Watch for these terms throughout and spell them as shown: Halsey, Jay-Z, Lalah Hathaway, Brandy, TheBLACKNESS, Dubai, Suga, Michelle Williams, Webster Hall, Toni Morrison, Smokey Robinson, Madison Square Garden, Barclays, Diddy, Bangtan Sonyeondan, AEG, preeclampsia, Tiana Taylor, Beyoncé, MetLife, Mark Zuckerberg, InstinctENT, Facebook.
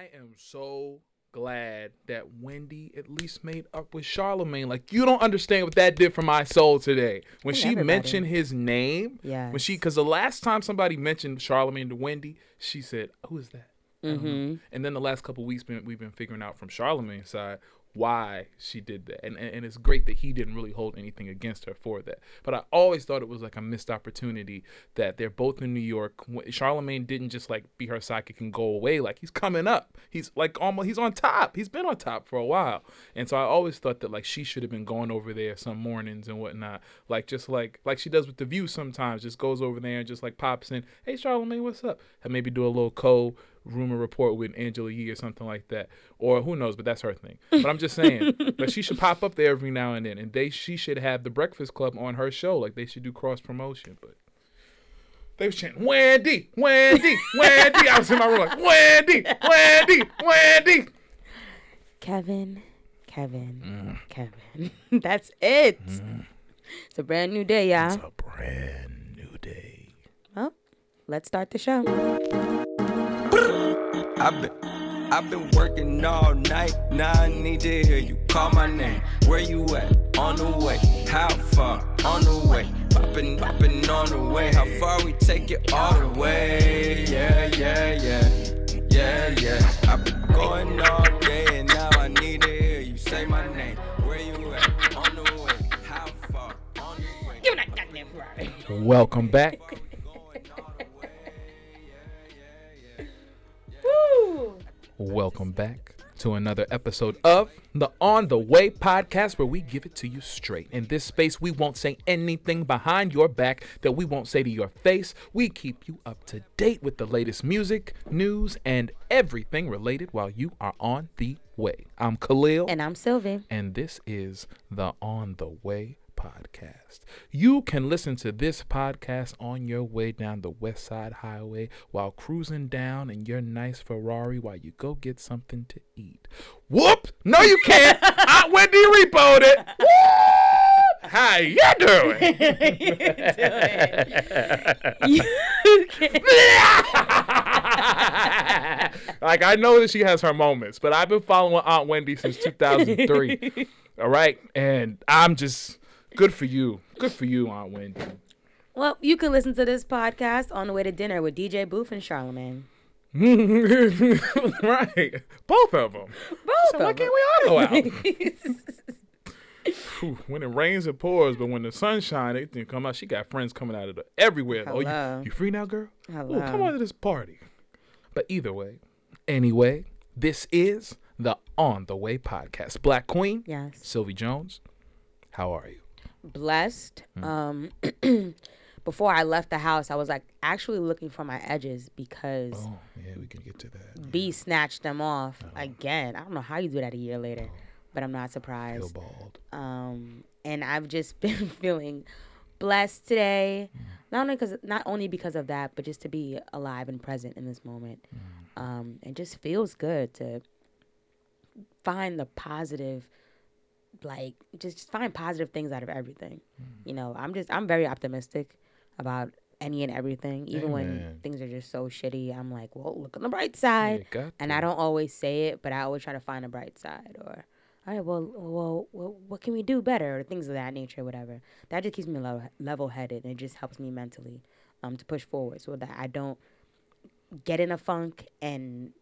I am so glad that Wendy at least made up with Charlamagne. Like, you don't understand what that did for my soul today. When she mentioned his name, yes. Because the last time somebody mentioned Charlamagne to Wendy, she said, who is that? Mm-hmm. And then the last couple of weeks, we've been figuring out from Charlamagne's side why she did that. And it's great that he didn't really hold anything against her for that. But I always thought it was like a missed opportunity that they're both in New York. Charlamagne didn't just like be her psychic and go away. Like, he's coming up. He's like almost, he's on top. He's been on top for a while. And so I always thought that like she should have been going over there some mornings and whatnot. Like just like she does with The View sometimes, just goes over there and just like pops in. Hey, Charlamagne, what's up? And maybe do a little rumor report with Angela Yee or something like that, or who knows, but that's her thing. But I'm just saying that she should pop up there every now and then, and she should have the Breakfast Club on her show. Like, they should do cross promotion. But they was chanting Wendy, Wendy, Wendy. I was in my room like Wendy, Wendy, Wendy. Kevin, Kevin, Kevin. That's it. It's a brand new day, y'all. It's a brand new day. Well, let's start the show. I've been working all night, now I need to hear you call my name. Where you at? On the way. How far? On the way. Poppin' on the way. How far we take it all the way? Yeah, yeah, yeah. Yeah, yeah. I've been going all day and now I need to hear you say my name. Where you at? On the way. How far? On the way. You're not goddamn right. Welcome back. Welcome back to another episode of the On The Way podcast, where we give it to you straight. In this space, we won't say anything behind your back that we won't say to your face. We keep you up to date with the latest music, news, and everything related while you are on the way. I'm Khalil. And I'm Sylvie. And this is the On The Way podcast. You can listen to this podcast on your way down the West Side Highway while cruising down in your nice Ferrari while you go get something to eat. Whoop! No, you can't. Aunt Wendy repoed it. Whoop! How you doing? You doing? Like, I know that she has her moments, but I've been following Aunt Wendy since 2003. All right, and I'm just. Good for you. Good for you, Aunt Wendy. Well, you can listen to this podcast on the way to dinner with DJ Booth and Charlamagne. Right. Both of them. Both so of why them. Why can't we all go out? When it rains, it pours, but when the sun shines, everything come out. She got friends coming out of everywhere. Hello. Oh, you free now, girl? Hello. Ooh, come on to this party. But either way, anyway, this is the On The Way podcast. Black Queen. Yes. Sylvie Jones. How are you? Blessed. Before I left the house, I was like actually looking for my edges because we can get to that. B snatched them off again. I don't know how you do that a year later, but I'm not surprised. Feel bald. And I've just been feeling blessed today, not only because of that, but just to be alive and present in this moment. It just feels good to find the positive. Like, just find positive things out of everything. You know, I'm very optimistic about any and everything. Even when things are just so shitty, I'm like, well, look on the bright side. And I don't always say it, but I always try to find a bright side. Or, all right, well, what can we do better? Or things of that nature, whatever. That just keeps me level-headed, and it just helps me mentally to push forward so that I don't get in a funk and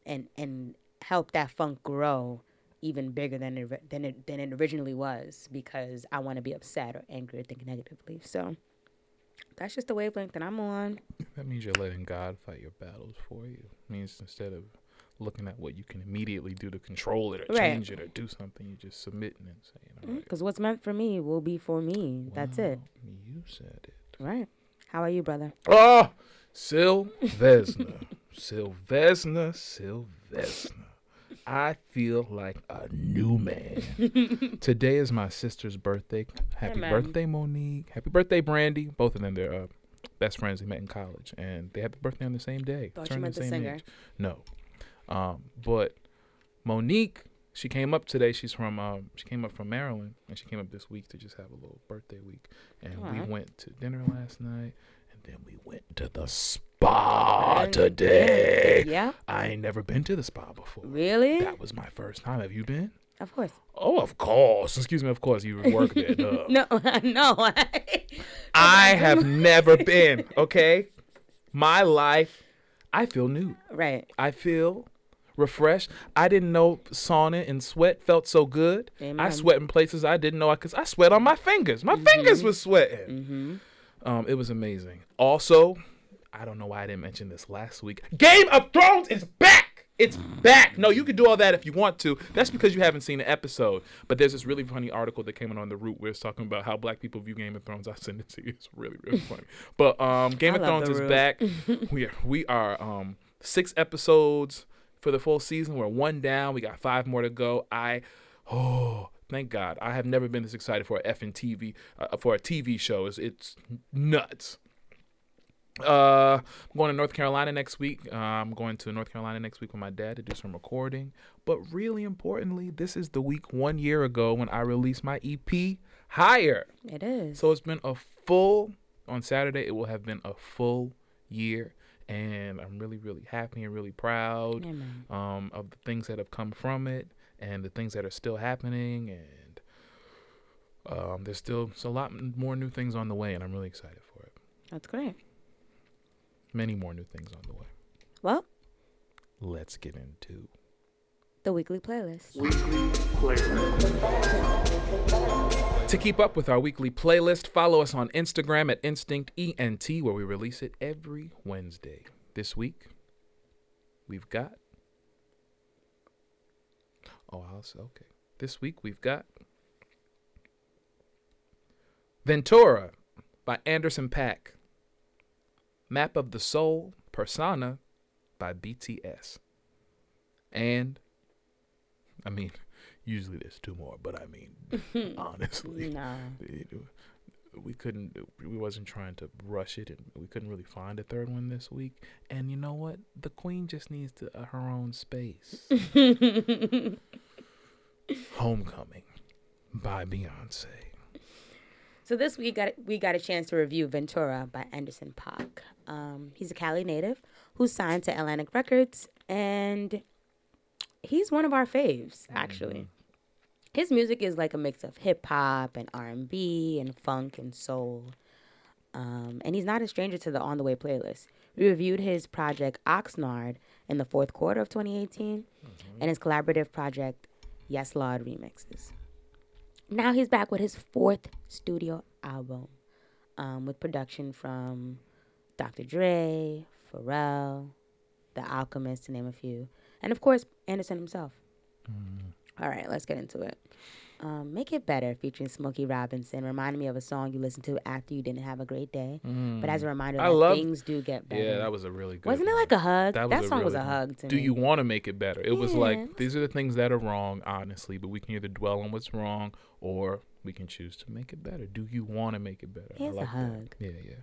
help that funk grow even bigger than it originally was, because I want to be upset or angry or think negatively. So that's just the wavelength that I'm on. That means you're letting God fight your battles for you. It means instead of looking at what you can immediately do to control it or change it or do something, you just submit and say, you know, because what's meant for me will be for me. Wow, that's it. You said it. Right. How are you, brother? Oh, Sylvesna. Sylvesna, Sylvesna. I feel like a new man. Today is my sister's birthday. Happy birthday, Monique. Happy birthday, Brandy. Both of them, they're best friends. They met in college, and they had the birthday on the same day. Thought you meant the singer. Age. No. But Monique, she came up today. She's from she came up from Maryland, and she came up this week to just have a little birthday week. And we went to dinner last night. Then we went to the spa today. Yeah. I ain't never been to the spa before. Really? That was my first time. Have you been? Of course. Oh, of course. Excuse me. Of course, you work there. No. I have never been. Okay. My life, I feel new. Right. I feel refreshed. I didn't know sauna and sweat felt so good. Amen. I sweat in places I didn't know because I sweat on my fingers. My fingers was sweating. Mm-hmm. It was amazing. Also, I don't know why I didn't mention this last week. Game of Thrones is back. It's back. No, you can do all that if you want to. That's because you haven't seen the episode. But there's this really funny article that came out on The Root where it's talking about how black people view Game of Thrones. I'll send it to you. It's really, really funny. But Game of Thrones is back. We are 6 episodes for the full season. We're 1 down. We got 5 more to go. Thank God. I have never been this excited for a TV show. It's nuts. I'm going to North Carolina next week. I'm going to North Carolina next week with my dad to do some recording. But really importantly, this is the week 1 year ago when I released my EP, Higher. It is. So it's been on Saturday, it will have been a full year. And I'm really, really happy and really proud of the things that have come from it and the things that are still happening. And there's still a lot more new things on the way, and I'm really excited for it. That's great. Many more new things on the way. Well, let's get into the weekly playlist. To keep up with our weekly playlist, follow us on Instagram at InstinctENT, where we release it every Wednesday. This week, we've got... This week, we've got... Ventura by Anderson .Paak. Map of the Soul: Persona by BTS. And, I mean, usually there's 2 more, but I mean, honestly, we wasn't trying to rush it, and we couldn't really find a third one this week. And you know what? The queen just needs her own space. Homecoming by Beyoncé. So this week we got a chance to review Ventura by Anderson .Paak. He's a Cali native who's signed to Atlantic Records, and he's one of our faves, actually. Mm-hmm. His music is like a mix of hip-hop and R&B and funk and soul. And he's not a stranger to the On The Way playlist. We reviewed his project Oxnard in the fourth quarter of 2018 and his collaborative project Yes Lord Remixes. Now he's back with his 4th studio album with production from Dr. Dre, Pharrell, The Alchemist, to name a few. And, of course, Anderson himself. Mm-hmm. All right, let's get into it. Make It Better featuring Smokey Robinson reminded me of a song you listened to after you didn't have a great day. Mm. But as a reminder, things do get better. Yeah, that was a really good one. Wasn't it like a hug? That song was a hug to me. Do you want to make it better? It was like, these are the things that are wrong, honestly, but we can either dwell on what's wrong or we can choose to make it better. Do you want to make it better? Here's a hug. That. Yeah.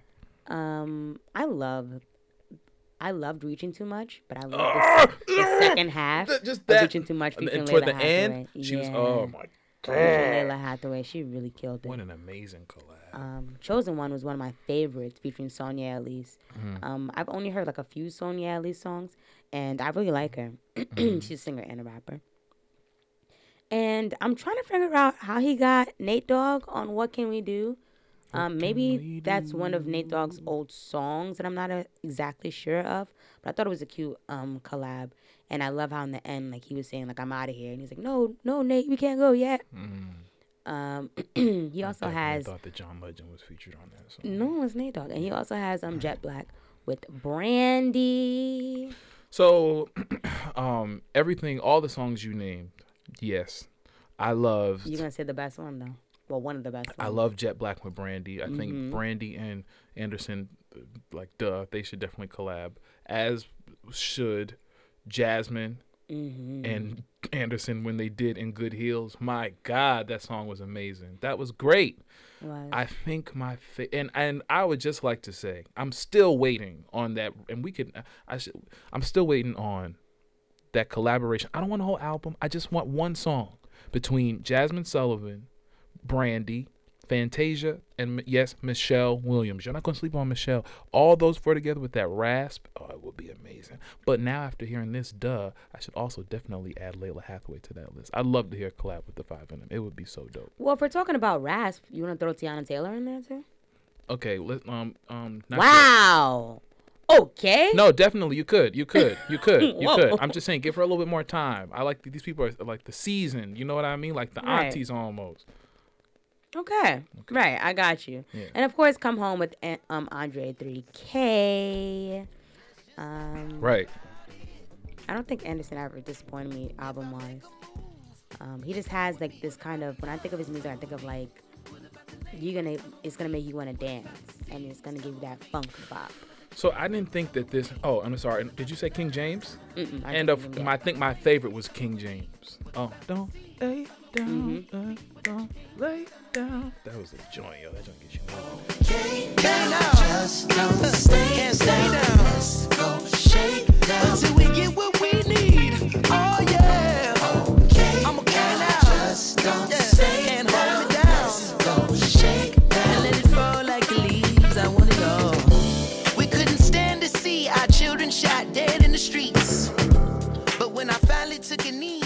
I loved Reaching Too Much, but I loved the second half of Reaching Too Much featuring Lalah Hathaway. And toward the end, she was, oh, my God. Lalah Hathaway, she really killed it. What an amazing collab. Chosen One was one of my favorites, featuring Sonyaé Elise. Mm. I've only heard like a few Sonyaé Elise songs, and I really like her. She's a singer and a rapper. And I'm trying to figure out how he got Nate Dogg on What Can We Do. Maybe that's one of Nate Dogg's old songs that I'm not exactly sure of, but I thought it was a cute collab. And I love how in the end, like, he was saying, like, I'm out of here. And he's like, no, Nate, we can't go yet. Mm. He also I thought that John Legend was featured on that song. No, it's Nate Dogg. And he also has Jet Black with Brandy. So all the songs you named, yes, I love. You're going to say the best one, though. Well, one of the best ones. I love Jet Black with Brandy. I think Brandy and Anderson, they should definitely collab, as should Jasmine and Anderson when they did In Good Heels. My God, that song was amazing. That was great. Wow. I think my and I would just like to say I'm still waiting on that, and I'm still waiting on that collaboration. I don't want a whole album. I just want one song between Jasmine Sullivan, Brandy, Fantasia, and yes, Michelle Williams. You're not going to sleep on Michelle. All those four together with that rasp, oh, it would be amazing. But now after hearing this, duh, I should also definitely add Lalah Hathaway to that list. I'd love to hear a collab with the five of them. It would be so dope. Well, if we're talking about rasp, you want to throw Tiana Taylor in there too? Okay, let's wow. Sure. Okay. No, definitely you could. I'm just saying, give her a little bit more time. I like these people are like the season. You know what I mean? Like the right. Aunties almost. Okay. Right, I got you. Yeah. And of course, come home with Andre 3K. Right. I don't think Anderson ever disappointed me album-wise. He just has like this kind of, when I think of his music, I think of like, it's gonna make you wanna dance, and it's gonna give you that funk bop. So I didn't think that this. Oh, I'm sorry. Did you say King James? Mm-mm, I think my favorite was King James. Oh, don't lay down, don't lay down. That was a joint, yo. That joint gets you. Can't just don't stay down. Let's go shake down until we get what we need. Oh yeah. Okay. I'm okay now. Just don't stay down. Shot dead in the streets, but when I finally took a knee,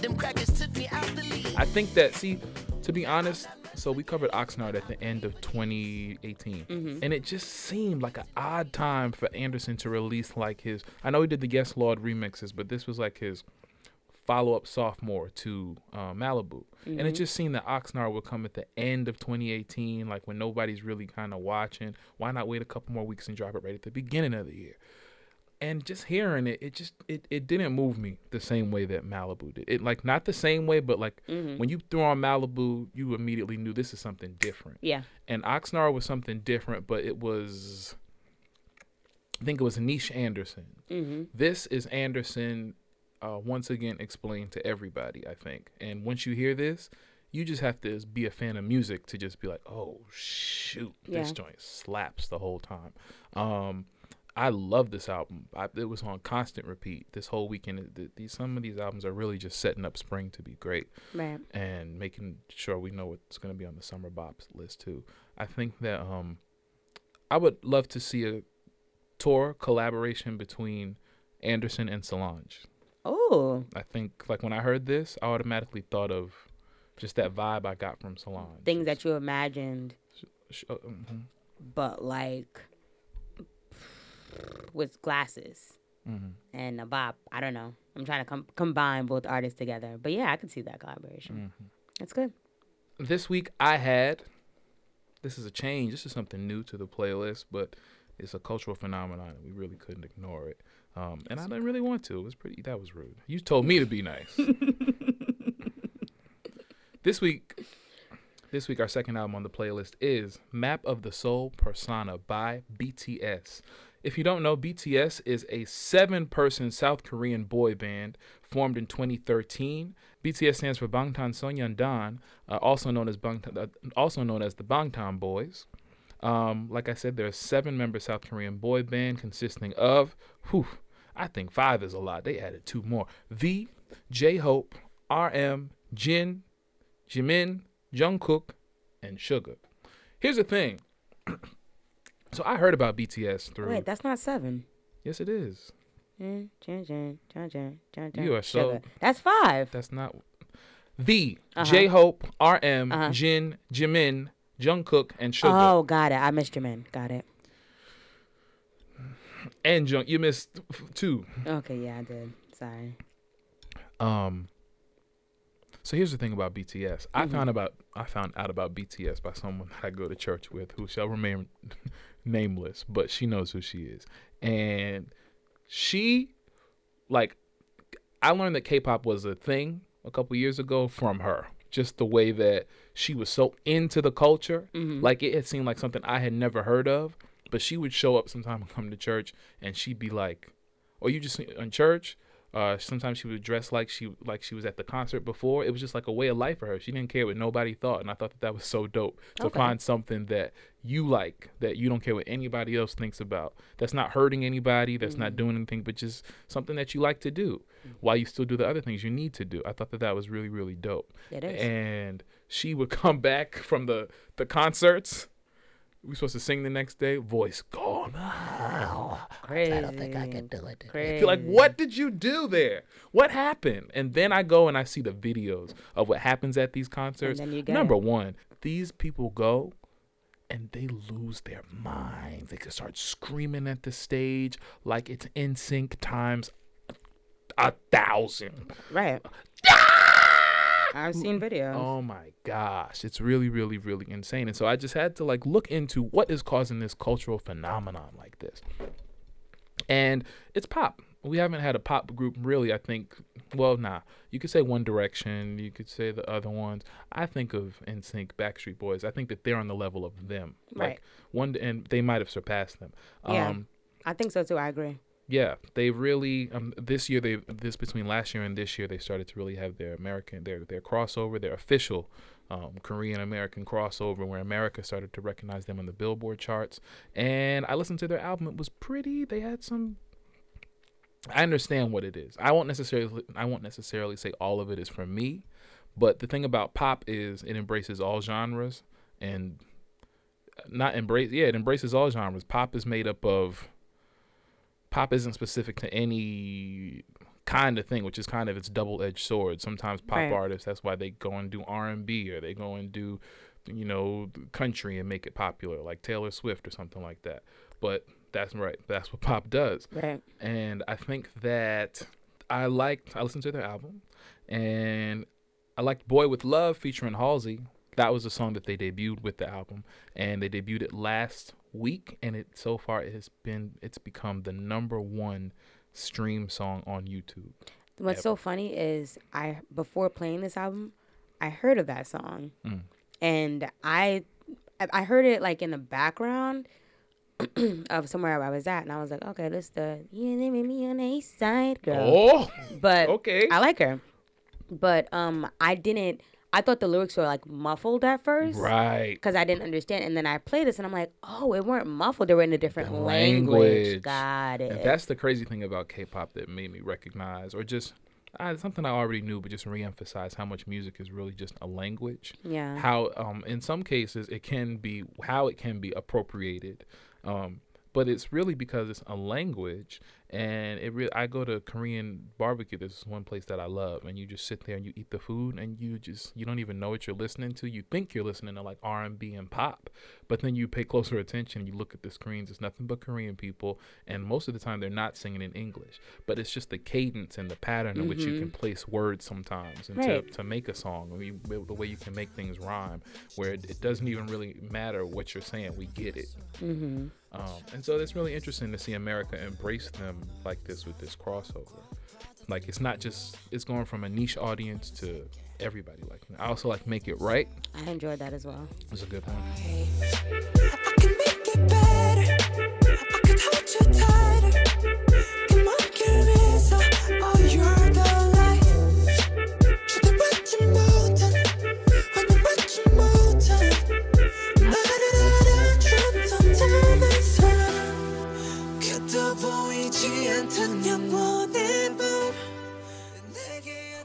them crackers took me out the league. I think that, see, to be honest, so we covered Oxnard at the end of 2018, and it just seemed like an odd time for Anderson to release like his, I know he did the Guest Lord remixes, but this was like his follow-up sophomore to Malibu, and it just seemed that Oxnard would come at the end of 2018, like when nobody's really kind of watching. Why not wait a couple more weeks and drop it right at the beginning of the year? And just hearing it, it didn't move me the same way that Malibu did. It, like, not the same way, but like when you threw on Malibu, you immediately knew this is something different. Yeah. And Oxnard was something different, but it was, I think it was niche Anderson. This is Anderson once again explained to everybody, I think. And once you hear this, you just have to be a fan of music to just be like, oh, shoot, this joint slaps the whole time. I love this album. It was on constant repeat this whole weekend. Some of these albums are really just setting up spring to be great, right? And making sure we know what's going to be on the summer bops list too. I think that I would love to see a tour collaboration between Anderson and Solange. Oh, I think like when I heard this, I automatically thought of just that vibe I got from Solange. Things that you imagined, but like, with glasses and a bop. I don't know. I'm trying to combine both artists together. But yeah, I can see that collaboration. That's good. This week I had, this is a change. This is something new to the playlist, but it's a cultural phenomenon. And we really couldn't ignore it. And I didn't really want to. It was pretty, that was rude. You told me to be nice. This week, our second album on the playlist is Map of the Soul: Persona by BTS. If you don't know, BTS is a 7-person South Korean boy band formed in 2013. BTS stands for Bangtan Sonyeondan, also known as the Bangtan Boys. Like I said, they're a 7-member South Korean boy band consisting of, I think 5 is a lot. They added 2 more. V, J-Hope, RM, Jin, Jimin, Jungkook, and Suga. Here's the thing. So I heard about BTS through... Wait, that's not 7. Yes, it is. You are so... That's 5. That's not... V, J-Hope, RM, Jin, Jimin, Jungkook, and Suga. Oh, got it. I missed Jimin. Got it. And Jungkook. You missed 2. Okay, yeah, I did. Sorry. So here's the thing about BTS. I found out about BTS by someone that I go to church with, who shall remain nameless, but she knows who she is. And she, like, I learned that K-pop was a thing a couple years ago from her. Just the way that she was so into the culture. Like, it had seemed like something I had never heard of, but she would show up sometime and come to church, and she'd be like, or you just in church. Sometimes she would dress like she was at the concert before. It was just like a way of life for her. She didn't care what nobody thought, and I thought that was so dope to find something that you like, that you don't care what anybody else thinks about, that's not hurting anybody, that's not doing anything, but just something that you like to do while you still do the other things you need to do. I thought that was really, really dope. It is. And she would come back from the concerts. We supposed to sing the next day. Voice gone. Oh, crazy. I don't think I can do it. You're like, what did you do there? What happened? And then I go and I see the videos of what happens at these concerts. Number one, these people go and they lose their minds. They can start screaming at the stage like it's NSYNC times 1,000. Right. I've seen videos. Oh my gosh. It's really, really, really insane. And so I just had to like look into what is causing this cultural phenomenon like this. And it's pop. We haven't had a pop group really, I think. Well, nah. You could say One Direction. You could say the other ones. I think of NSYNC, Backstreet Boys. I think that they're on the level of them. Right. Like one, and they might have surpassed them. Yeah. I think so too. I agree. Yeah, they really this year between last year and this year they started to really have their American their crossover, their official Korean American crossover where America started to recognize them on the Billboard charts. And I listened to their album; it was pretty. They had some. I understand what it is. I won't necessarily say all of it is for me, but the thing about pop is it embraces all genres and it embraces all genres. Pop is made up of. Pop isn't specific to any kind of thing, which is kind of its double-edged sword. Sometimes pop artists, that's why they go and do R&B or they go and do, you know, country and make it popular, like Taylor Swift or something like that. But that's right. That's what pop does. Right. And I think that I listened to their album, and I liked Boy With Love featuring Halsey. That was a song that they debuted with the album, and they debuted it last week, and it's become the number one stream song on YouTube. What's so funny is before playing this album, I heard of that song, and I heard it like in the background of somewhere I was at, and I was like, okay, this is the you made me on the east side girl. Oh, but okay, I like her, but I thought the lyrics were like muffled at first. Right. Because I didn't understand. And then I played this and I'm like, oh, it weren't muffled. They were in a different language. Got it. And that's the crazy thing about K-pop that made me recognize or just something I already knew, but just reemphasize how much music is really just a language. Yeah. How in some cases it can be appropriated. But it's really because it's a language, and I go to Korean barbecue. This is one place that I love, and you just sit there and you eat the food, and you don't even know what you're listening to. You think you're listening to like R&B and pop, but then you pay closer attention. You look at the screens; it's nothing but Korean people, and most of the time they're not singing in English. But it's just the cadence and the pattern in which you can place words sometimes, and to make a song, or the way you can make things rhyme, where it doesn't even really matter what you're saying. We get it. Mm-hmm. And so it's really interesting to see America embrace them like this with this crossover. Like it's going from a niche audience to everybody. Like I also like Make It Right. I enjoyed that as well. It was a good one. I can make it better. I can hold you tighter. Come on, give me some. Oh, you're the light. Should they watch you molten? When they watch you molten?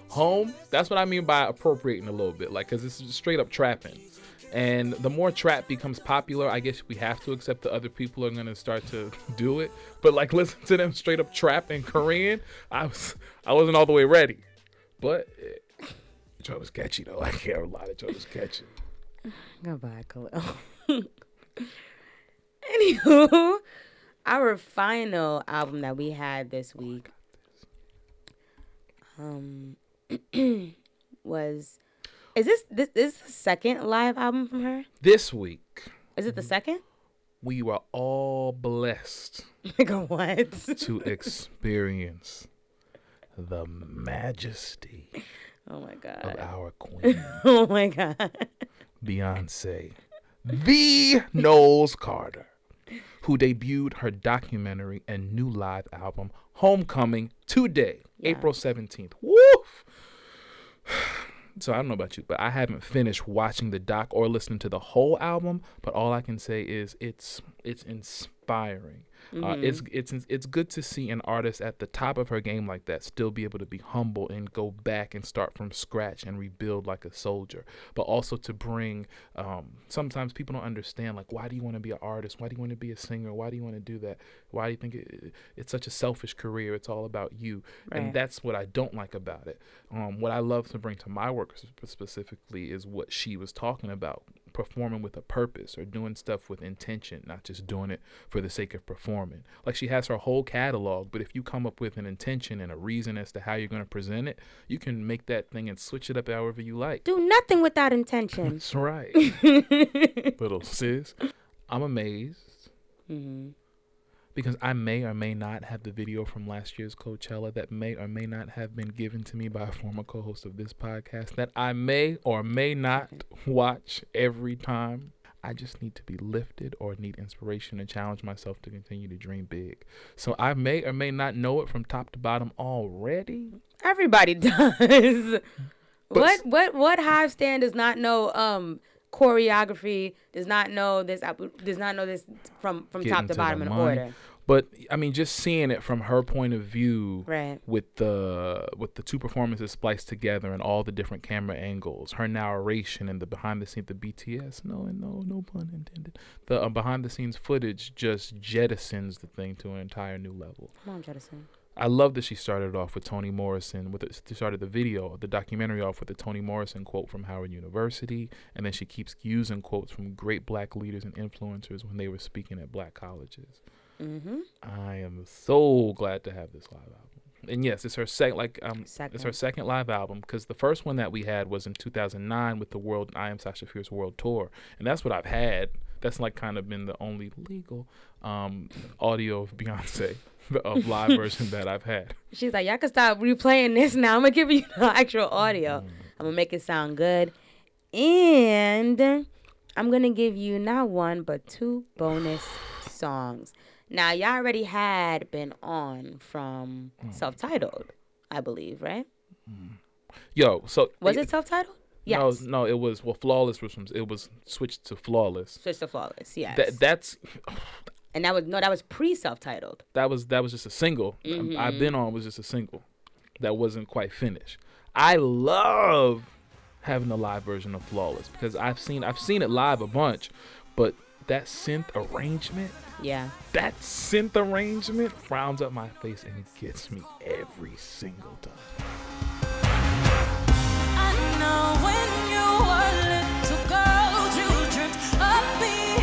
Home, that's what I mean by appropriating a little bit, like, because it's straight up trapping, and the more trap becomes popular, I guess we have to accept that other people are going to start to do it, but like listen to them straight up trap in Korean, I wasn't all the way ready, but Joe was catchy though. I care a lot of Joe was catchy. Goodbye, Khalil. Anywho, our final album that we had this week is this the second live album from her? This week. Is it the second? We were all blessed. Like what? To experience the majesty. Oh my God. Of our queen. Oh my God. Beyonce. The Knowles Carter, who debuted her documentary and new live album, Homecoming, today, April 17th. Woof! So I don't know about you, but I haven't finished watching the doc or listening to the whole album, but all I can say is it's inspiring. inspiring. It's good to see an artist at the top of her game like that still be able to be humble and go back and start from scratch and rebuild like a soldier, but also to bring sometimes people don't understand, like, why do you want to be an artist? Why do you want to be a singer? Why do you want to do that? Why do you think it's such a selfish career? It's all about you. Right. And that's what I don't like about it. What I love to bring to my work specifically is what she was talking about, performing with a purpose or doing stuff with intention, not just doing it for the sake of performing. Like, she has her whole catalog, but if you come up with an intention and a reason as to how you're going to present it, you can make that thing and switch it up however you like. Do nothing without intention. That's right. Little sis, I'm amazed because I may or may not have the video from last year's Coachella that may or may not have been given to me by a former co-host of this podcast that I may or may not watch every time. I just need to be lifted or need inspiration and challenge myself to continue to dream big. So I may or may not know it from top to bottom already. Everybody does. What Hive Stan does not know choreography, does not know this from top to bottom in order. But I mean, just seeing it from her point of view, right, with the two performances spliced together and all the different camera angles, her narration and the behind the scenes, the BTS, no pun intended, the behind the scenes footage just jettisons the thing to an entire new level. Come on, jettison. I love that she started off with Toni Morrison. She started the documentary off with the Toni Morrison quote from Howard University, and then she keeps using quotes from great black leaders and influencers when they were speaking at black colleges. Mm-hmm. I am so glad to have this live album. And yes, it's her second live album, because the first one that we had was in 2009 with the I Am Sasha Fierce World Tour, and that's what I've had. That's like kind of been the only legal audio of Beyonce. Of live version that I've had. She's like, y'all can stop replaying this now. I'm going to give you the actual audio. I'm going to make it sound good. And I'm going to give you not one, but two bonus songs. Now, y'all already had been on from Self-Titled, I believe, right? Yo, so. Was it Self-Titled? Yes. No, it was. Well, Flawless was from. It was switched to Flawless. Switched to Flawless, yes. That's. And that was pre-Self-Titled. That was just a single. I've been on was just a single that wasn't quite finished. I love having a live version of Flawless because I've seen it live a bunch, but that synth arrangement, frowns up my face and gets me every single time. I know when you were little girl, you dreamt of being.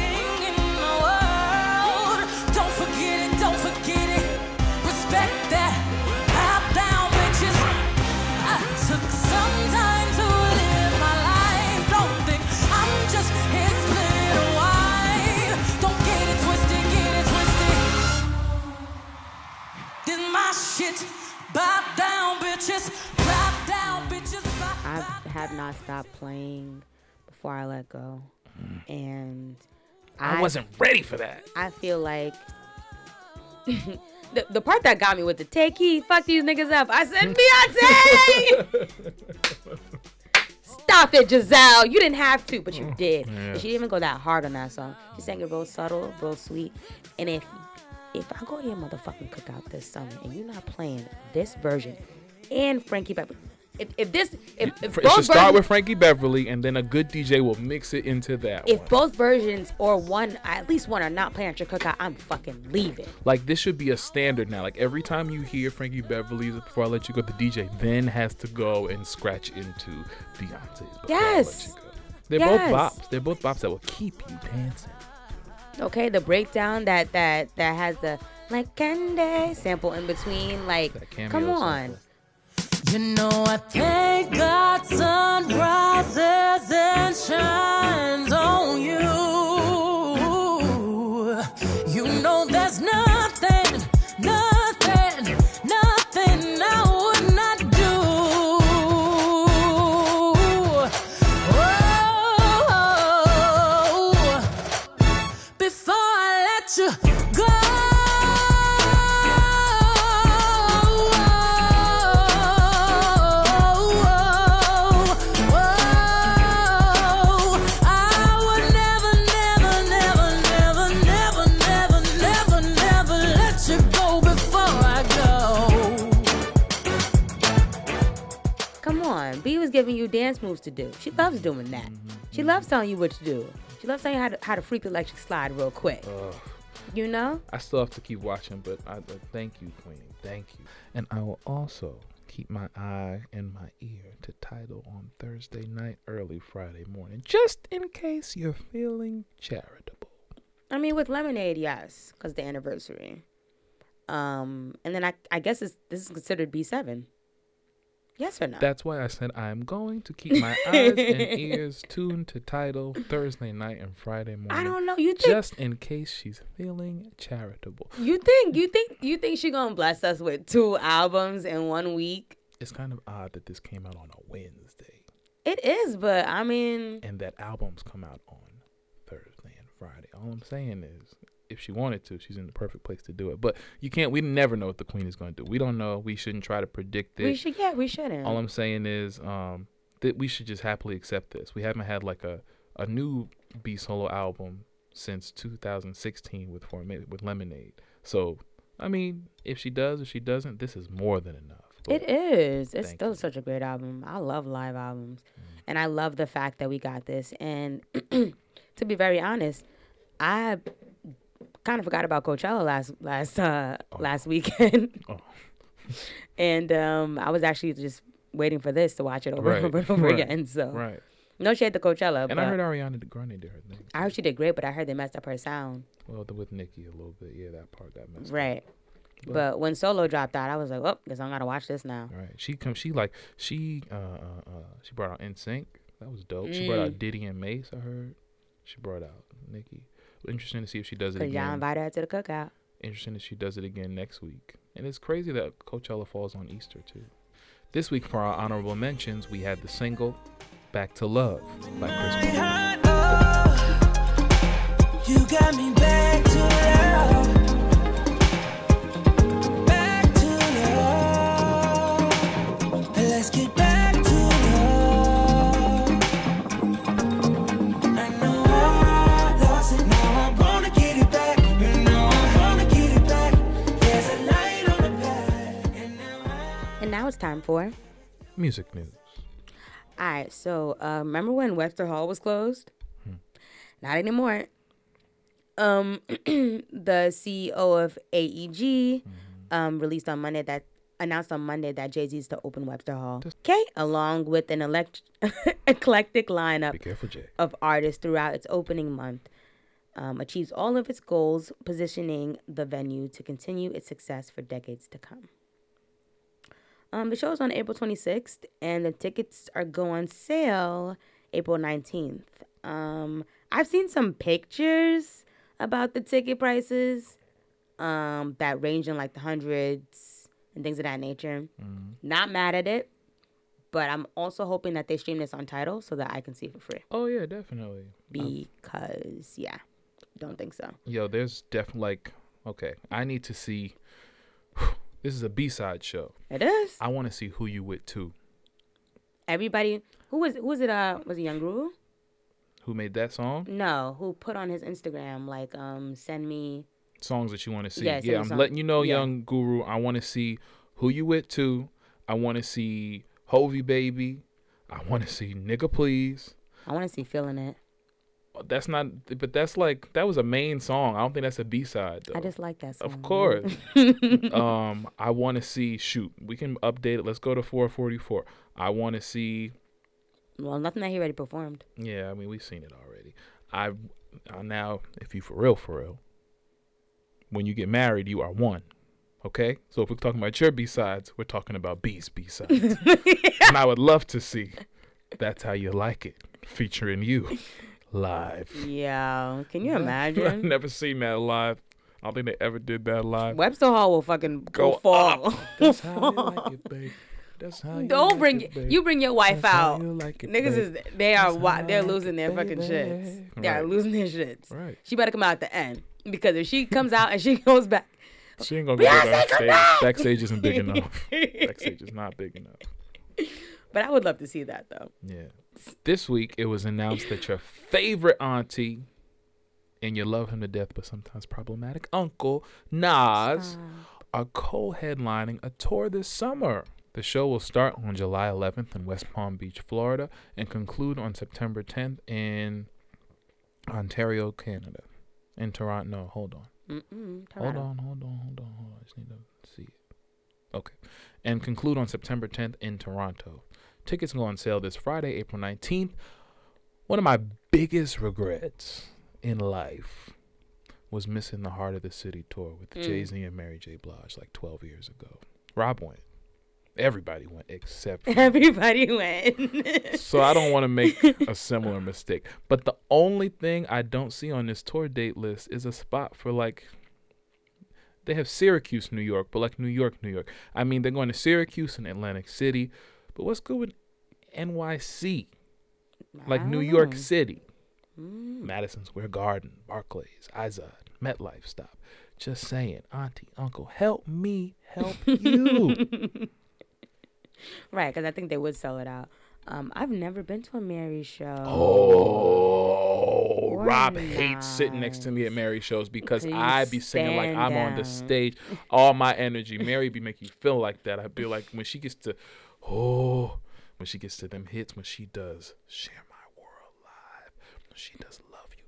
I have not stopped playing Before I Let Go, and I wasn't ready for that. I feel like the part that got me with the take heed, fuck these niggas up. I said, Beyonce, stop it, Giselle. You didn't have to, but you did. Yeah. She didn't even go that hard on that song. She sang it real subtle, real sweet. And if I go to your motherfucking cookout this summer and you're not playing this version and Frankie Beverly, if it should start with Frankie Beverly and then a good DJ will mix it into that. If both versions or one, at least one, are not playing at your cookout, I'm fucking leaving. Like, this should be a standard now. Like, every time you hear Frankie Beverly's Before I Let You Go, the DJ then has to go and scratch into Beyonce's Before I Let You Go. They're both bops. They're both bops that will keep you dancing. Okay, the breakdown that has the like candy sample in between, like, come on. Sample. You know, I thank God sunrises and shines on you. You know, there's nothing I would not do. Oh, before I let you go. Come on. B was giving you dance moves to do. She loves doing that. She loves telling you what to do. She loves telling you how to freak the electric slide real quick. You know? I still have to keep watching, but thank you, Queen. Thank you. And I will also keep my eye and my ear to Tidal on Thursday night, early Friday morning, just in case you're feeling charitable. I mean, with Lemonade, yes, because the anniversary. And then I guess this is considered B7. Yes or no? That's why I said I'm going to keep my eyes and ears tuned to Tidal Thursday night and Friday morning. I don't know. You think just in case she's feeling charitable. You think she's gonna bless us with 2 albums in 1 week? It's kind of odd that this came out on a Wednesday. It is, but I mean, and that albums come out on Thursday and Friday. All I'm saying is, if she wanted to, she's in the perfect place to do it. But you can't. We never know what the Queen is going to do. We don't know. We shouldn't try to predict it. We shouldn't. All I'm saying is that we should just happily accept this. We haven't had like a new B solo album since 2016 with Lemonade. So I mean, if she does, if she doesn't, this is more than enough. But it is. It's still such a great album. I love live albums, and I love the fact that we got this. And to be very honest, I kind of forgot about Coachella last weekend, and I was actually just waiting for this to watch it over and over again. So no shade to Coachella. And I heard Ariana Grande did her thing. I heard she did great, but I heard they messed up her sound. Well, with Nicki a little bit, yeah, that part got messed up. Right. But when Solo dropped out, I was like, oh, guess I'm gonna watch this now. Right. She brought out NSYNC. That was dope. She brought out Diddy and Mace. I heard she brought out Nicki. Interesting to see if she does it again. Y'all invited her to the cookout. Interesting if she does it again next week. And it's crazy that Coachella falls on Easter too. This week for our honorable mentions, we had the single "Back to Love" by Chris Brown. Oh, you got me back to love. Back to love. Let's get back. Now it's time for music news. All right, so remember when Webster Hall was closed? Not anymore. The CEO of AEG announced on Monday that Jay-Z is to open Webster Hall. Okay, along with an eclectic lineup of artists throughout its opening month, achieves all of its goals, positioning the venue to continue its success for decades to come. The show is on April 26th, and the tickets go on sale April 19th. I've seen some pictures about the ticket prices that range in like the hundreds and things of that nature. Not mad at it, but I'm also hoping that they stream this on Tidal so that I can see it for free. Oh, yeah, definitely. Because, don't think so. Yo, there's definitely I need to see... This is a B-side show. It is. I want to see who you with too. Everybody, who was it? Was it Young Guru? Who made that song? No, who put on his Instagram send me songs that you want to see. Yeah, I'm letting you know, Young Guru. I want to see who you with too. I want to see Hovey Baby. I want to see Nigga Please. I want to see Feeling It. That's not, but that's that was a main song. I don't think that's a B-side though. I just like that song. Of course. I want to see, we can update it. Let's go to 444. I want to see. Well, nothing that he already performed. Yeah, I mean, we've seen it already. Now, if you for real, when you get married, you are one. Okay? So if we're talking about your B-sides, we're talking about B's B-sides. And I would love to see That's How You Like It featuring you. Live. Yeah. Can you imagine? I've never seen that live. I don't think they ever did that live. Webster Hall will fucking go fall. That's how you like it, babe. That's how you don't like bring it, babe. You bring your wife that's out. Like it, niggas babe. They're losing their fucking shits. They are losing their shits. Right. She better come out at the end. Because if she comes out and she goes back. She ain't gonna go backstage. Backstage isn't big enough. Backstage is not big enough. But I would love to see that though. Yeah. This week, it was announced that your favorite auntie and you love him to death, but sometimes problematic uncle, Nas, are co-headlining a tour this summer. The show will start on July 11th in West Palm Beach, Florida, and conclude on September 10th in Ontario, Canada. In Toronto. No, hold on. Hold on. I just need to see it. Okay. And conclude on September 10th in Toronto. Tickets go on sale this Friday, April 19th. One of my biggest regrets in life was missing the Heart of the City tour with Jay-Z and Mary J. Blige like 12 years ago. Rob went. Everybody went except me. Everybody went. So I don't want to make a similar mistake. But the only thing I don't see on this tour date list is a spot for like, they have Syracuse, New York, but like New York. I mean, they're going to Syracuse and Atlantic City, but what's good with NYC? Like New York City. Madison Square Garden, Barclays, Izod, MetLife stop. Just saying, auntie, uncle, help me, help you. Right, because I think they would sell it out. I've never been to a Mary show. Oh, or Rob not. Hates sitting next to me at Mary shows because I be singing like I'm down on the stage. All my energy. Mary be making you feel like that. I be like, when she gets to, when she gets to them hits, when she does Share My World Live, when she does Love You,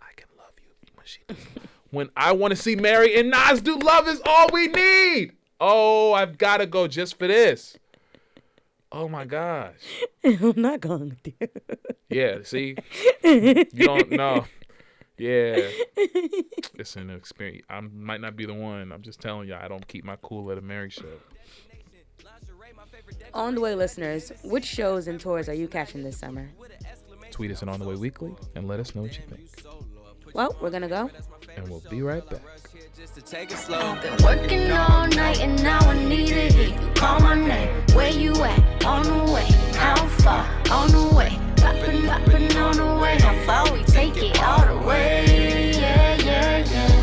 I Can Love You, when she does, when I want to see Mary and Nas do Love Is All We Need. Oh, I've got to go just for this. Oh, my gosh. I'm not going with you. Yeah, see? You don't know. Yeah. It's an experience. I might not be the one. I'm just telling y'all, I don't keep my cool at a Mary show. On The Way listeners, which shows and tours are you catching this summer? Tweet us at On The Way Weekly and let us know what you think. Well, we're going to go. And we'll be right back. Just to take it slow. Been working all night and now I need it. You call my name. Where you at? On the way. How far? On the way. Poppin' on the way. How far we take it all the way? Yeah.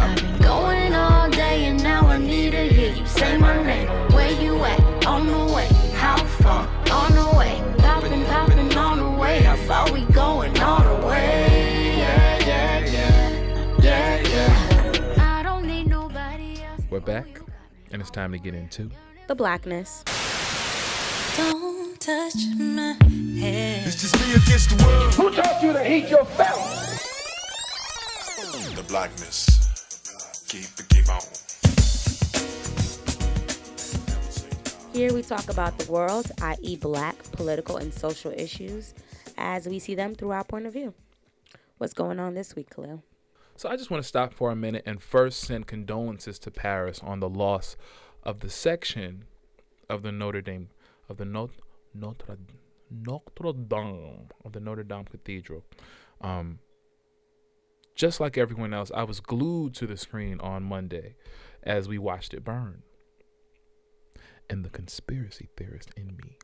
I've been going all day and now I need to hear you say my name. Where you at? On the way. How far? On the way. Poppin' on the way. How far we going all the way? I don't need nobody else. We're back, and it's time to get into The Blackness. Don't touch my head. It's just me against the world. Who taught you to hate yourself? The Blackness. Keep on. Here we talk about the world, i.e. black, political, and social issues as we see them through our point of view. What's going on this week, Khalil? So I just want to stop for a minute and first send condolences to Paris on the loss of the section of the Notre Dame Cathedral. Just like everyone else, I was glued to the screen on Monday as we watched it burn. And the conspiracy theorist in me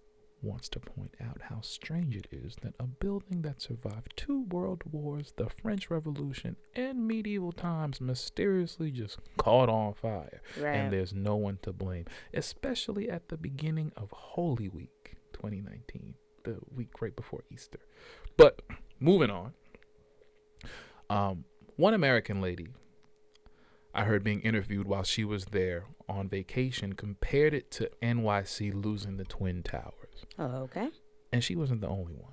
wants to point out how strange it is that a building that survived 2 world wars, the French Revolution, and medieval times mysteriously just caught on fire. Right. And there's no one to blame, especially at the beginning of Holy Week 2019, the week right before Easter. But moving on, one American lady I heard being interviewed while she was there on vacation compared it to NYC losing the Twin Towers. Oh, okay. And she wasn't the only one.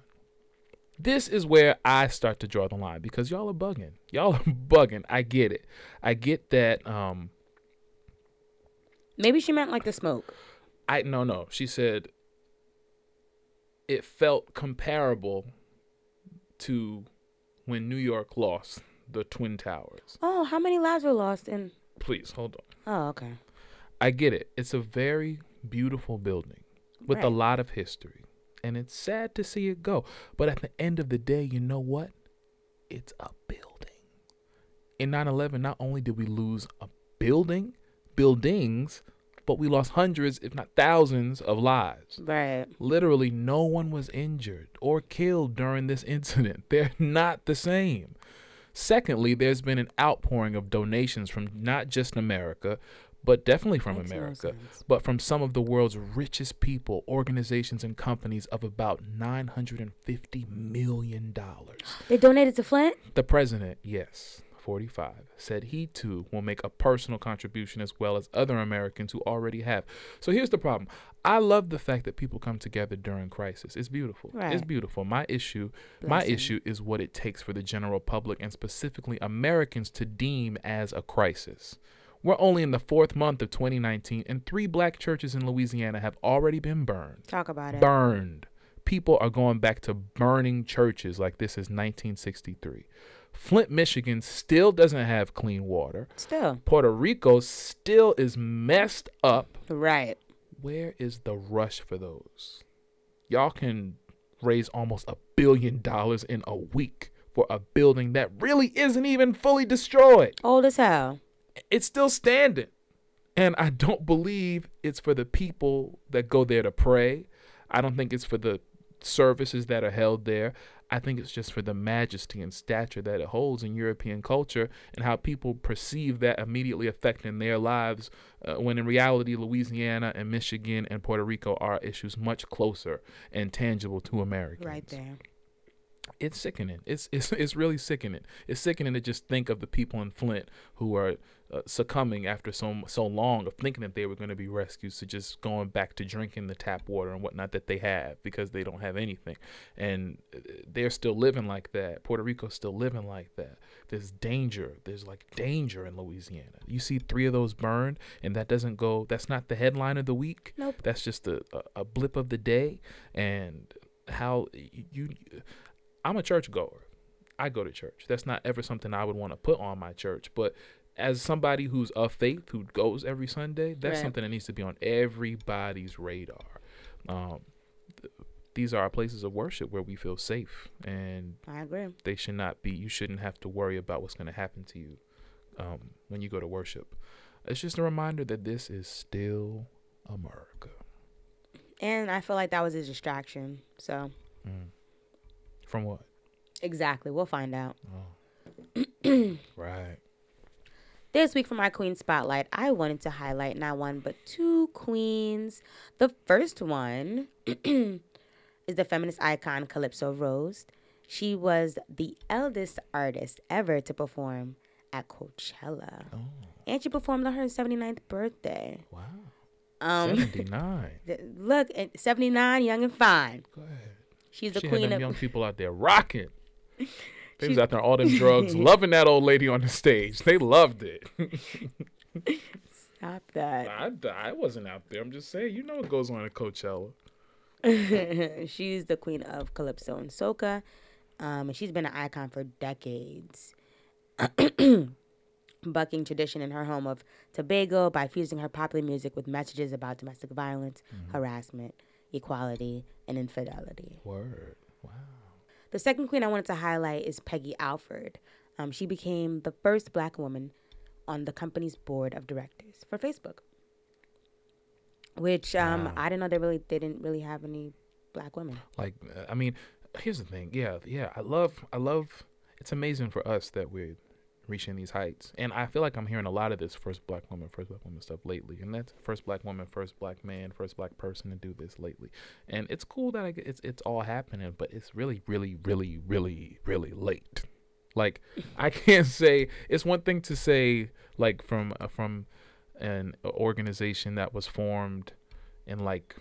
This is where I start to draw the line because y'all are bugging. I get it. I get that. Maybe she meant like the smoke. No. She said it felt comparable to when New York lost the Twin Towers. Oh, how many lives were lost in? Please, hold on. Oh, okay. I get it. It's a very beautiful building with a lot of history. And it's sad to see it go. But at the end of the day, you know what? It's a building. In 9/11, not only did we lose a building, buildings, but we lost hundreds, if not thousands, of lives. Right. Literally, no one was injured or killed during this incident. They're not the same. Secondly, there's been an outpouring of donations from not just America, but definitely from America, but from some of the world's richest people, organizations, and companies of about $950 million. They donated to Flint? The president, yes, 45, said he too will make a personal contribution as well as other Americans who already have. So here's the problem. I love the fact that people come together during crisis. It's beautiful. Right. It's beautiful. My issue is what it takes for the general public and specifically Americans to deem as a crisis. We're only in the fourth month of 2019, and 3 black churches in Louisiana have already been burned. Talk about it. Burned. People are going back to burning churches like this is 1963. Flint, Michigan still doesn't have clean water. Still. Puerto Rico still is messed up. Right. Where is the rush for those? Y'all can raise almost $1 billion in a week for a building that really isn't even fully destroyed. Old as hell. It's still standing. And I don't believe it's for the people that go there to pray. I don't think it's for the services that are held there. I think it's just for the majesty and stature that it holds in European culture and how people perceive that immediately affecting their lives, when in reality, Louisiana and Michigan and Puerto Rico are issues much closer and tangible to Americans. Right there. It's sickening. It's really sickening. It's sickening to just think of the people in Flint who are succumbing after so long of thinking that they were going to be rescued, to just going back to drinking the tap water and whatnot that they have because they don't have anything. And they're still living like that. Puerto Rico's still living like that. There's danger. There's like danger in Louisiana. You see 3 of those burned, and that doesn't go. That's not the headline of the week. Nope. That's just a blip of the day. And how you. I'm a churchgoer. I go to church. That's not ever something I would want to put on my church. But as somebody who's of faith, who goes every Sunday, that's right. Something that needs to be on everybody's radar. These are our places of worship where we feel safe. And I agree. They should not be. You shouldn't have to worry about what's going to happen to you when you go to worship. It's just a reminder that this is still America. And I feel like that was a distraction. So. From what? Exactly. We'll find out. Oh. Right. This week for my Queen Spotlight, I wanted to highlight not one, but 2 queens. The first one is the feminist icon Calypso Rose. She was the eldest artist ever to perform at Coachella. Oh. And she performed on her 79th birthday. Wow. 79. Look, 79, young and fine. Go ahead. She's the queen of young people out there rocking. They was out there all them drugs, loving that old lady on the stage. They loved it. Stop that. I wasn't out there. I'm just saying, you know what goes on at Coachella. She's the queen of Calypso and Soca. And she's been an icon for decades. Bucking tradition in her home of Tobago by fusing her popular music with messages about domestic violence, harassment, equality, and infidelity. Word. Wow. The second queen I wanted to highlight is Peggy Alford. She became the first black woman on the company's board of directors for Facebook, which wow. I didn't know they didn't really have any black women. Like, I mean, here's the thing. Yeah. I love. It's amazing for us that we're reaching these heights, and I feel like I'm hearing a lot of this first black woman stuff lately, and that's first black woman, first black man, first black person to do this lately. And it's cool that it's all happening, but it's really late. Like, I can't say it's one thing to say, like, from an organization that was formed in like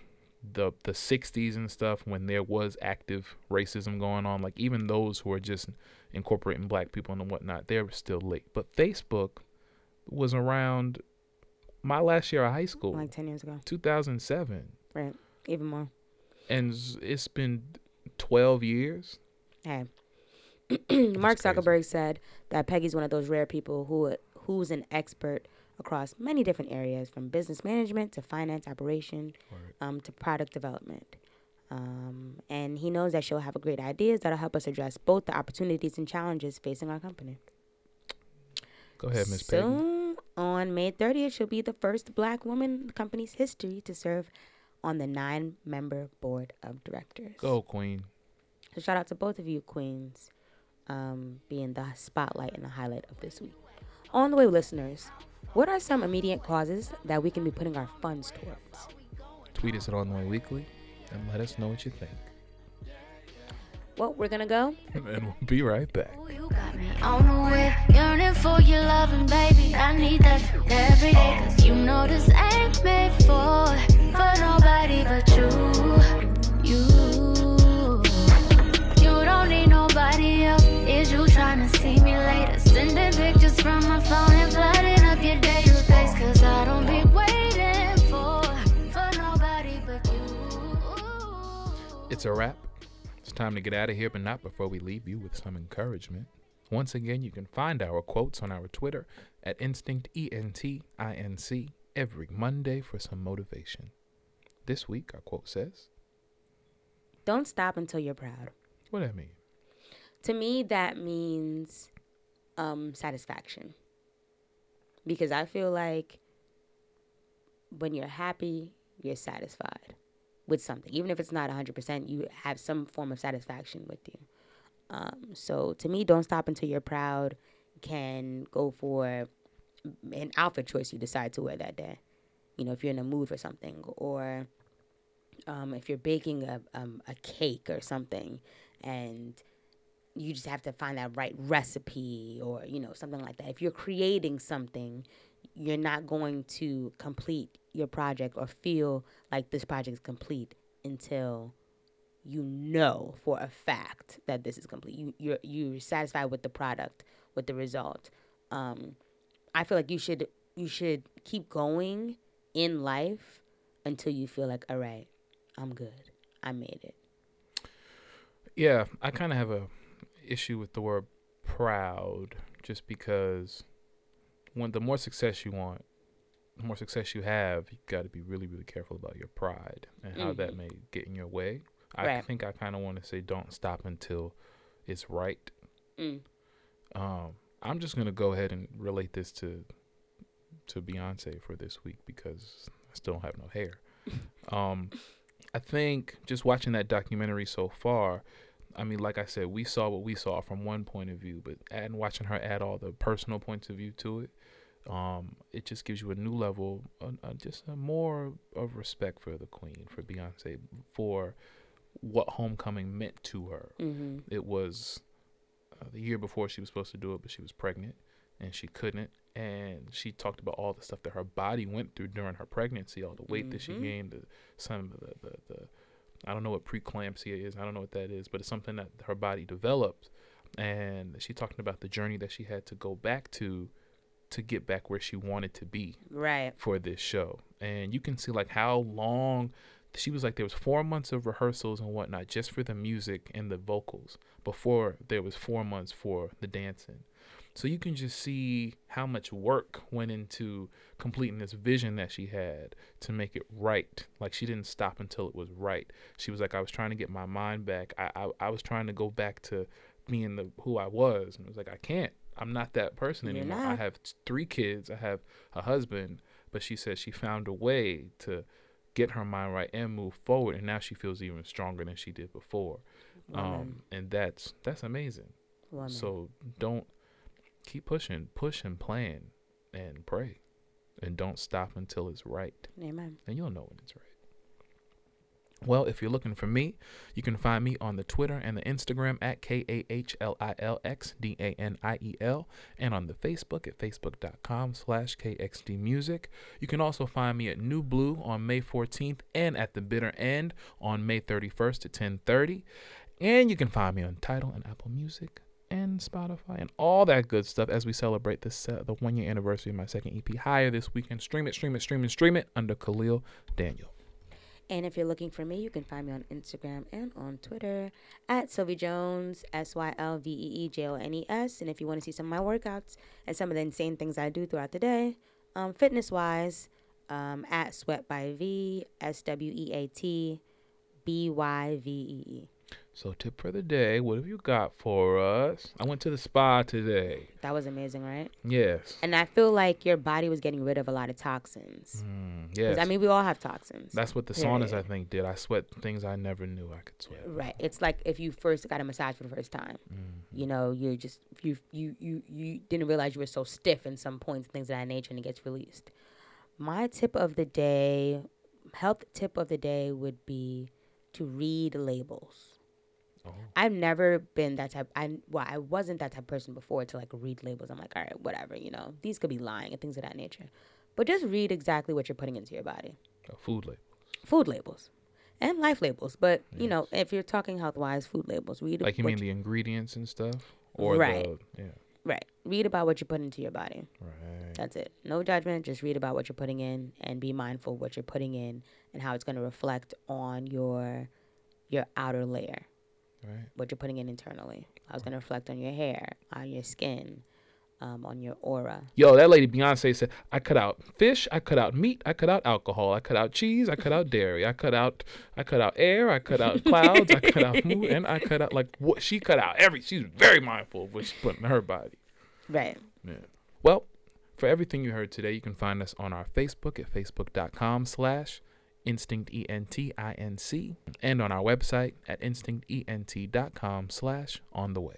the 60s and stuff, when there was active racism going on, like even those who are just incorporating black people and whatnot, they're still late. But Facebook was around my last year of high school, like 10 years ago, 2007, right? Even more. And it's been 12 years. Hey. Mark Zuckerberg said that Peggy's one of those rare people who's an expert across many different areas, from business management to finance operation, to product development. And he knows that she'll have a great ideas that'll help us address both the opportunities and challenges facing our company. Go ahead, Miss Peggy. So, on May 30th, she'll be the first black woman in the company's history to serve on the 9-member board of directors. Go, Queen. So, shout out to both of you, Queens, being the spotlight and the highlight of this week. On the way, listeners, what are some immediate causes that we can be putting our funds towards? Tweet us at On The Way Weekly and let us know what you think. Well, we're going to go. And we'll be right back. Ooh, you got me on the way, yearning for your loving, baby. I need that every day, cause you know this ain't made for nobody but you. You don't need nobody else. Is you trying to see me later? Sending pictures from my phone and flooding up your database, cause I don't be waiting for nobody but you. It's a wrap. Time to get out of here, but not before we leave you with some encouragement. Once again, you can find our quotes on our Twitter at Instinct ENTINC every Monday for some motivation. This week, our quote says, "Don't stop until you're proud." What does that mean? To me, that means satisfaction. Because I feel like when you're happy, you're satisfied with something. Even if it's not 100%, you have some form of satisfaction with you. So to me, don't stop until you're proud can go for an outfit choice you decide to wear that day. You know, if you're in a mood for something, or if you're baking a cake or something and you just have to find that right recipe, or, you know, something like that. If you're creating something, you're not going to complete your project or feel like this project is complete until you know for a fact that this is complete. You're satisfied with the product, with the result. I feel like you should keep going in life until you feel like, all right, I'm good, I made it. Yeah, I kind of have a issue with the word proud, just because when the more success you want, the more success you have, you got to be really, really careful about your pride and how that may get in your way. Right. I think I kind of want to say don't stop until it's right. I'm just going to go ahead and relate this to Beyonce for this week, because I still don't have no hair. I think just watching that documentary so far, I mean, like I said, we saw what we saw from one point of view, but watching her add all the personal points of view to it, it just gives you a new level, just a more of respect for the queen, for Beyonce, for what Homecoming meant to her. Mm-hmm. It was the year before she was supposed to do it, but she was pregnant and she couldn't. And she talked about all the stuff that her body went through during her pregnancy, all the weight that she gained, some of the I don't know what preeclampsia is. I don't know what that is, but it's something that her body developed. And she talking about the journey that she had to go back to get back where she wanted to be, right, for this show. And you can see like how long she was, like there was 4 months of rehearsals and whatnot just for the music and the vocals before there was 4 months for the dancing. So you can just see how much work went into completing this vision that she had to make it right. Like, she didn't stop until it was right. She was like, I was trying to get my mind back. I was trying to go back to being who I was. And it was like, I can't. I'm not that person anymore. I have 3 kids. I have a husband. But she said she found a way to get her mind right and move forward. And now she feels even stronger than she did before. And that's amazing. Woman. So don't. Keep pushing, push and plan and pray, and don't stop until it's right. Amen. And you'll know when it's right. Well, if you're looking for me, you can find me on the Twitter and the Instagram at KAHLILXDANIEL, and on the Facebook at facebook.com/KXDmusic. You can also find me at New Blue on May 14th and at the Bitter End on May 31st at 10:30. And you can find me on Tidal and Apple Music and Spotify and all that good stuff as we celebrate this the 1-year anniversary of my second EP, Higher, this weekend. Stream it under Khalil Daniel. And if you're looking for me, you can find me on Instagram and on Twitter at Sylvie Jones, SYLVEEJONES. And if you want to see some of my workouts and some of the insane things I do throughout the day, fitness wise, at Sweat by V, SWEATBYVEE. So tip for the day, what have you got for us? I went to the spa today. That was amazing, right? Yes. And I feel like your body was getting rid of a lot of toxins. Yes. I mean, we all have toxins. That's what the saunas, I think, did. I sweat things I never knew I could sweat. Right. It's like if you first got a massage for the first time. You know, you're just, you didn't realize you were so stiff in some points and things of that nature, and it gets released. My tip of the day, health tip of the day, would be to read labels. Oh. I've never been that type. I wasn't that type of person before to like read labels. I'm like, all right, whatever, you know, these could be lying and things of that nature. But just read exactly what you're putting into your body. Oh, food labels. And life labels. But, yes. You know, if you're talking health-wise, food labels. Read like, you mean the ingredients and stuff? Or right. The, yeah. Right. Read about what you put into your body. Right. That's it. No judgment. Just read about what you're putting in and be mindful of what you're putting in and how it's going to reflect on your outer layer. Right. What you're putting in internally. How it's going to reflect on your hair, on your skin, on your aura. Yo, that lady Beyonce said, I cut out fish, I cut out meat, I cut out alcohol, I cut out cheese, I cut out dairy, I cut out air, I cut out clouds, I cut out mood, and I cut out like what she cut out. She's very mindful of what she put in her body. Right. Yeah. Well, for everything you heard today, you can find us on our Facebook at facebook.com/instinctentinc and on our website at instinctentinc.com/ontheway.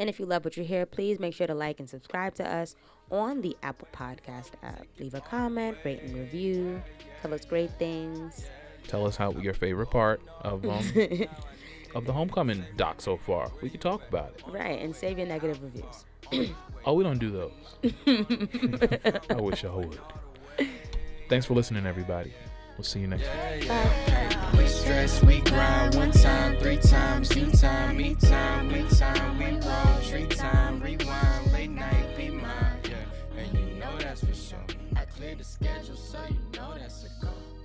And if you love what you hear, please make sure to like and subscribe to us on the Apple Podcast app. Leave a comment, rate and review. Tell us great things. Tell us how your favorite part of the Homecoming doc so far. We can talk about it. Right, and save your negative reviews. Oh, we don't do those. I wish I would. Thanks for listening, everybody. We'll see you next week. We stress, we grind, 1 time, 3 times, 2 time, me time, we time, we roll, 3 time, rewind, late night, be mine, yeah, and you know that's for sure. I cleared the schedule, so you know that's a goal.